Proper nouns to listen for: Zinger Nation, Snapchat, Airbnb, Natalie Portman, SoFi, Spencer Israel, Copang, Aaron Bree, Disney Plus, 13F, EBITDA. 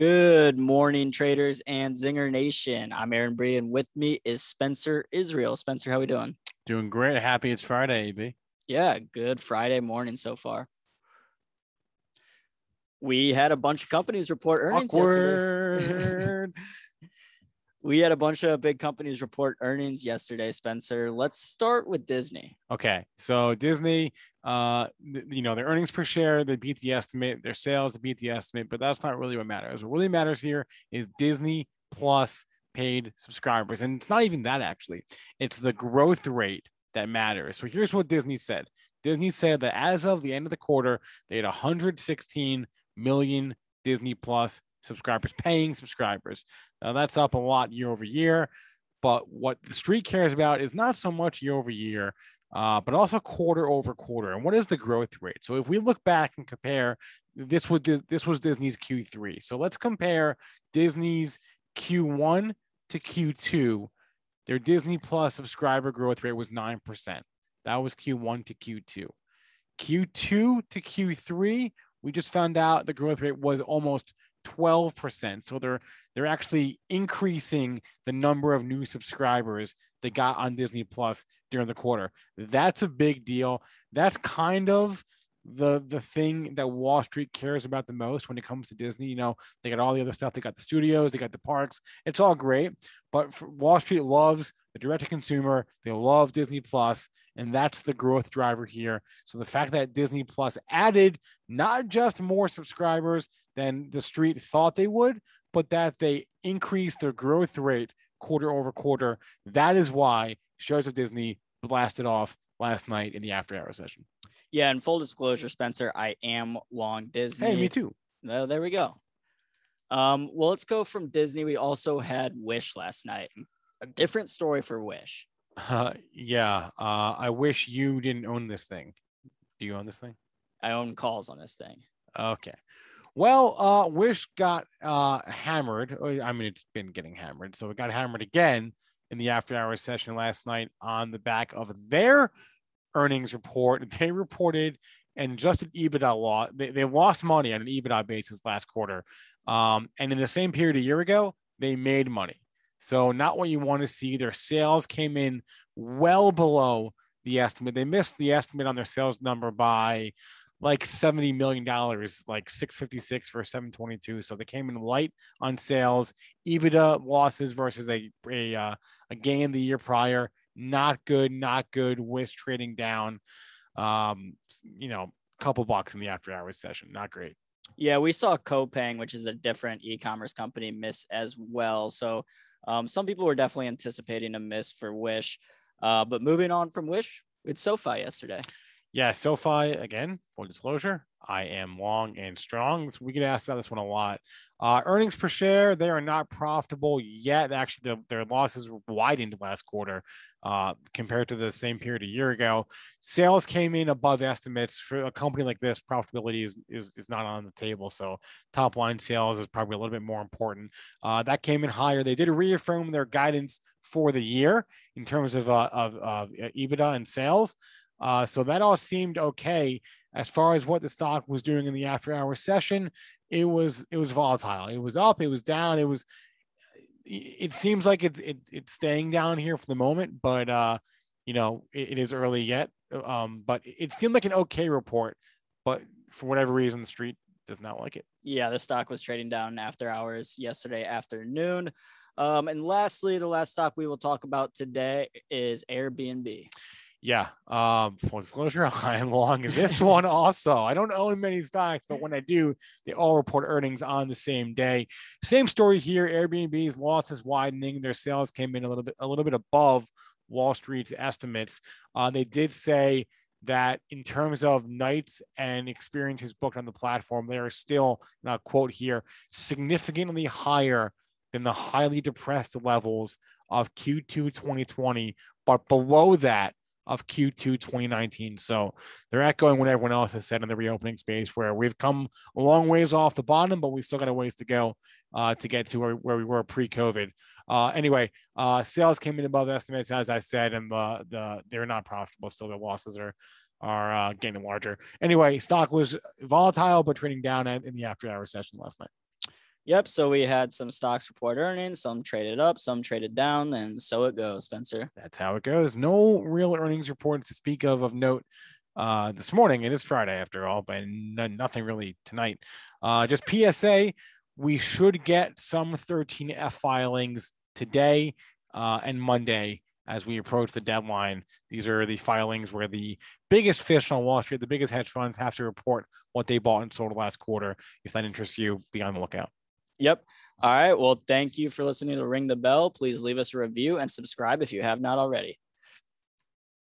Good morning, traders and Zinger Nation. I'm Aaron Bree, and with me is Spencer Israel. Spencer, how we doing? Doing great. Happy it's Friday, AB. Yeah, good Friday morning so far. We had a bunch of companies report earnings yesterday. We had a bunch of big companies report earnings yesterday, Spencer. Let's start with Disney. Okay, so Disney... their earnings per share, they beat the estimate, their sales, they beat the estimate, but that's not really what matters. What really matters here is Disney Plus paid subscribers. And it's not even that actually, it's the growth rate that matters. So here's what Disney said. Disney said that as of the end of the quarter, they had 116 million Disney Plus subscribers, paying subscribers. Now that's up a lot year over year, but what the street cares about is not so much year over year, but also quarter over quarter. And what is the growth rate? So if we look back and compare, this was Disney's Q3. So let's compare Disney's Q1 to Q2. Their Disney Plus subscriber growth rate was 9%. That was Q1 to Q2. Q2 to Q3, we just found out the growth rate was almost 12%. So they're actually increasing the number of new subscribers they got on Disney Plus during the quarter. That's a big deal. That's kind of the thing that Wall Street cares about the most when it comes to Disney. You know, they got all the other stuff. They got the studios, they got the parks. It's all great, but Wall Street loves the direct-to-consumer. They love Disney Plus, and that's the growth driver here. So the fact that Disney Plus added not just more subscribers than the street thought they would, but that they increased their growth rate quarter over quarter. That is why shares of Disney blasted off last night in the after-hour session. Yeah, and full disclosure, Spencer, I am long Disney. Hey, me too. Oh, there we go. Well, let's go from Disney. We also had Wish last night. A different story for Wish. I wish you didn't own this thing. Do you own this thing? I own calls on this thing. Okay. Well, Wish got hammered. I mean, it's been getting hammered. So it got hammered again in the after-hours session last night on the back of their earnings report. They reported an adjusted EBITDA loss. They lost money on an EBITDA basis last quarter. And in the same period a year ago, they made money. So not what you want to see. Their sales came in well below the estimate. They missed the estimate on their sales number by like $70 million, like $656 for $722. So they came in light on sales. EBITDA losses versus a gain the year prior. Not good. Wish trading down, a couple bucks in the after hours session. Not great. Yeah, we saw Copang, which is a different e-commerce company, miss as well. So some people were definitely anticipating a miss for Wish. But moving on from Wish, it's SoFi yesterday. Yeah, SoFi, again, full disclosure, I am long and strong. We get asked about this one a lot. Earnings per share, they are not profitable yet. Actually, their losses widened last quarter compared to the same period a year ago. Sales came in above estimates. For a company like this, profitability is not on the table. So top line sales is probably a little bit more important. That came in higher. They did reaffirm their guidance for the year in terms of EBITDA and sales. So that all seemed okay. As far as what the stock was doing in the after-hour session, it was volatile. It was up, it was down. It seems like it's staying down here for the moment, but it is early yet. But it seemed like an okay report, but for whatever reason, the street does not like it. Yeah, the stock was trading down after hours yesterday afternoon. And lastly, the last stock we will talk about today is Airbnb. Yeah. Full disclosure, I am long this one also. I don't own many stocks, but when I do, they all report earnings on the same day. Same story here. Airbnb's losses widening. Their sales came in a little bit above Wall Street's estimates. They did say that in terms of nights and experiences booked on the platform, they are still, and I'll quote here, significantly higher than the highly depressed levels of Q2 2020, but below that of Q2 2019. So they're echoing what everyone else has said in the reopening space, where we've come a long ways off the bottom, but we still got a ways to go to get to where we were pre-COVID. Anyway, sales came in above estimates, as I said, and they're not profitable still. The losses are getting larger. Anyway, stock was volatile, but trading down in the after-hour session last night. Yep. So we had some stocks report earnings, some traded up, some traded down, and so it goes, Spencer. That's how it goes. No real earnings reports to speak of note this morning. It is Friday after all, but nothing really tonight. Just PSA, we should get some 13F filings today and Monday as we approach the deadline. These are the filings where the biggest fish on Wall Street, the biggest hedge funds, have to report what they bought and sold last quarter. If that interests you, be on the lookout. Yep. All right. Well, thank you for listening to Ring the Bell. Please leave us a review and subscribe if you have not already.